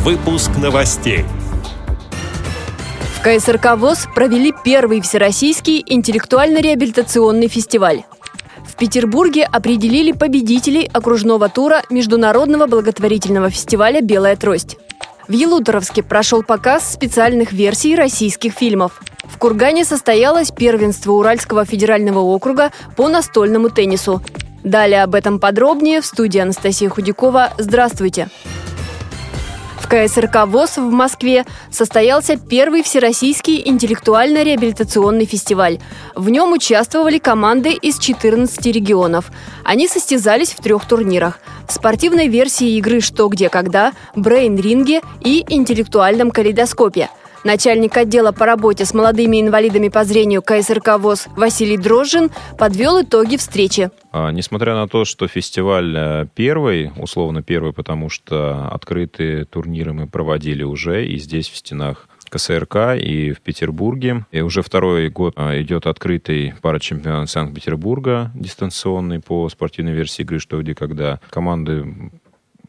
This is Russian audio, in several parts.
Выпуск новостей. В КСРК ВОС провели первый всероссийский интеллектуально-реабилитационный фестиваль. В Петербурге определили победителей окружного тура международного благотворительного фестиваля «Белая трость». В Ялуторовске прошел показ специальных версий российских фильмов. В Кургане состоялось первенство Уральского федерального округа по настольному теннису. Далее об этом подробнее в студии Анастасия Худякова. Здравствуйте! В КСРК ВОС в Москве состоялся первый всероссийский интеллектуально-реабилитационный фестиваль. В нем участвовали команды из 14 регионов. Они состязались в 3 турнирах – в спортивной версии игры «Что, где, когда», брейн-ринге и интеллектуальном калейдоскопе. Начальник отдела по работе с молодыми инвалидами по зрению КСРК ВОС Василий Дрожжин подвел итоги встречи. Несмотря на то, что фестиваль первый, условно первый, потому что открытые турниры мы проводили уже и здесь в стенах КСРК, и в Петербурге. И уже второй год идет открытый парачемпионат Санкт-Петербурга, дистанционный по спортивной версии игры «Что, где, когда». Команды,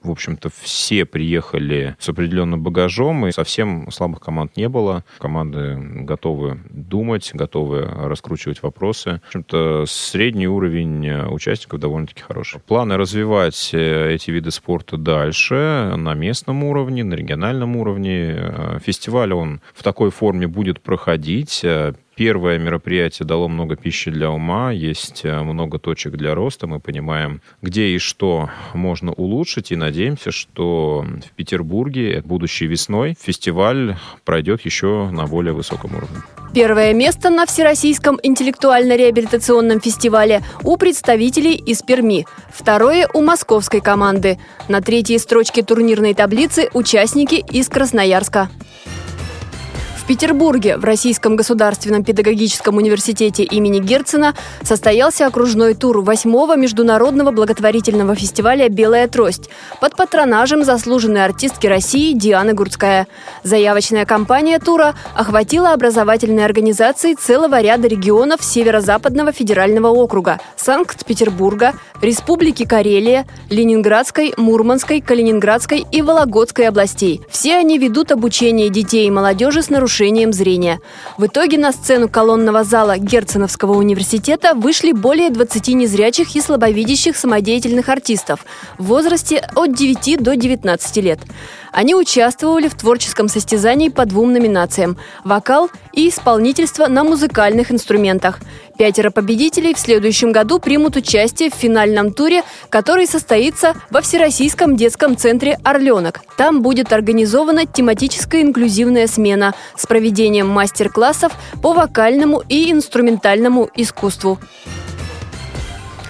в общем-то, все приехали с определенным багажом, и совсем слабых команд не было. Команды готовы думать, готовы раскручивать вопросы. В общем-то, средний уровень участников довольно-таки хороший. Планы развивать эти виды спорта дальше на местном уровне, на региональном уровне. Фестиваль, он в такой форме будет проходить. Первое мероприятие дало много пищи для ума, есть много точек для роста. Мы понимаем, где и что можно улучшить, и надеемся, что в Петербурге будущей весной фестиваль пройдет еще на более высоком уровне. Первое место на Всероссийском интеллектуально-реабилитационном фестивале у представителей из Перми. Второе у московской команды. На третьей строчке турнирной таблицы участники из Красноярска. В Петербурге в Российском государственном педагогическом университете имени Герцена состоялся окружной тур 8-го международного благотворительного фестиваля «Белая трость» под патронажем заслуженной артистки России Дианы Гурцкая. Заявочная кампания тура охватила образовательные организации целого ряда регионов Северо-Западного федерального округа, Санкт-Петербурга, Республики Карелия, Ленинградской, Мурманской, Калининградской и Вологодской областей. Все они ведут обучение детей и молодежи с нарушением зрения. В итоге на сцену колонного зала Герценовского университета вышли более 20 незрячих и слабовидящих самодеятельных артистов в возрасте от 9 до 19 лет. Они участвовали в творческом состязании по 2 номинациям – вокал и исполнительство на музыкальных инструментах. 5 победителей в следующем году примут участие в финальном туре, который состоится во Всероссийском детском центре «Орленок». Там будет организована тематическая инклюзивная смена с проведением мастер-классов по вокальному и инструментальному искусству.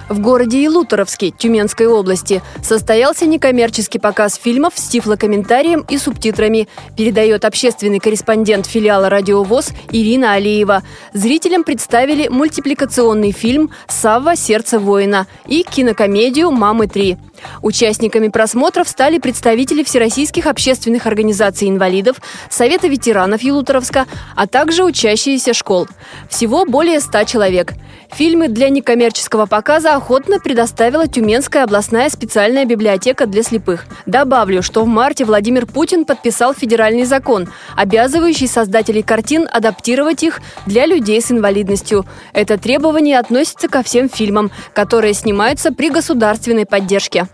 В городе Ялуторовске Тюменской области состоялся некоммерческий показ фильмов с тифлокомментарием и субтитрами, передает общественный корреспондент филиала «Радиовоз» Ирина Алиева. Зрителям представили мультипликационный фильм «Савва, сердце воина» и кинокомедию «Мамы три». Участниками просмотров стали представители всероссийских общественных организаций инвалидов, Совета ветеранов Ялуторовска, а также учащиеся школ. Всего более 100 человек. Фильмы для некоммерческого показа охотно предоставила Тюменская областная специальная библиотека для слепых. Добавлю, что в марте Владимир Путин подписал федеральный закон, обязывающий создателей картин адаптировать их для людей с инвалидностью. Это требование относится ко всем фильмам, которые снимаются при государственной поддержке.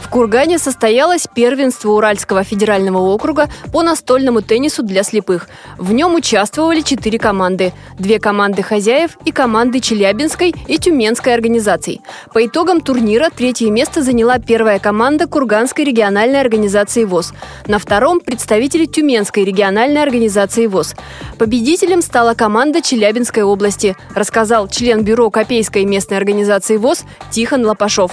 В Кургане состоялось первенство Уральского федерального округа по настольному теннису для слепых. В нем участвовали 4 команды. 2 команды хозяев и команды Челябинской и Тюменской организаций. По итогам турнира 3-е место заняла первая команда Курганской региональной организации ВОС. На 2-м – представители Тюменской региональной организации ВОС. Победителем стала команда Челябинской области, рассказал член бюро Копейской местной организации ВОС Тихон Лопашов.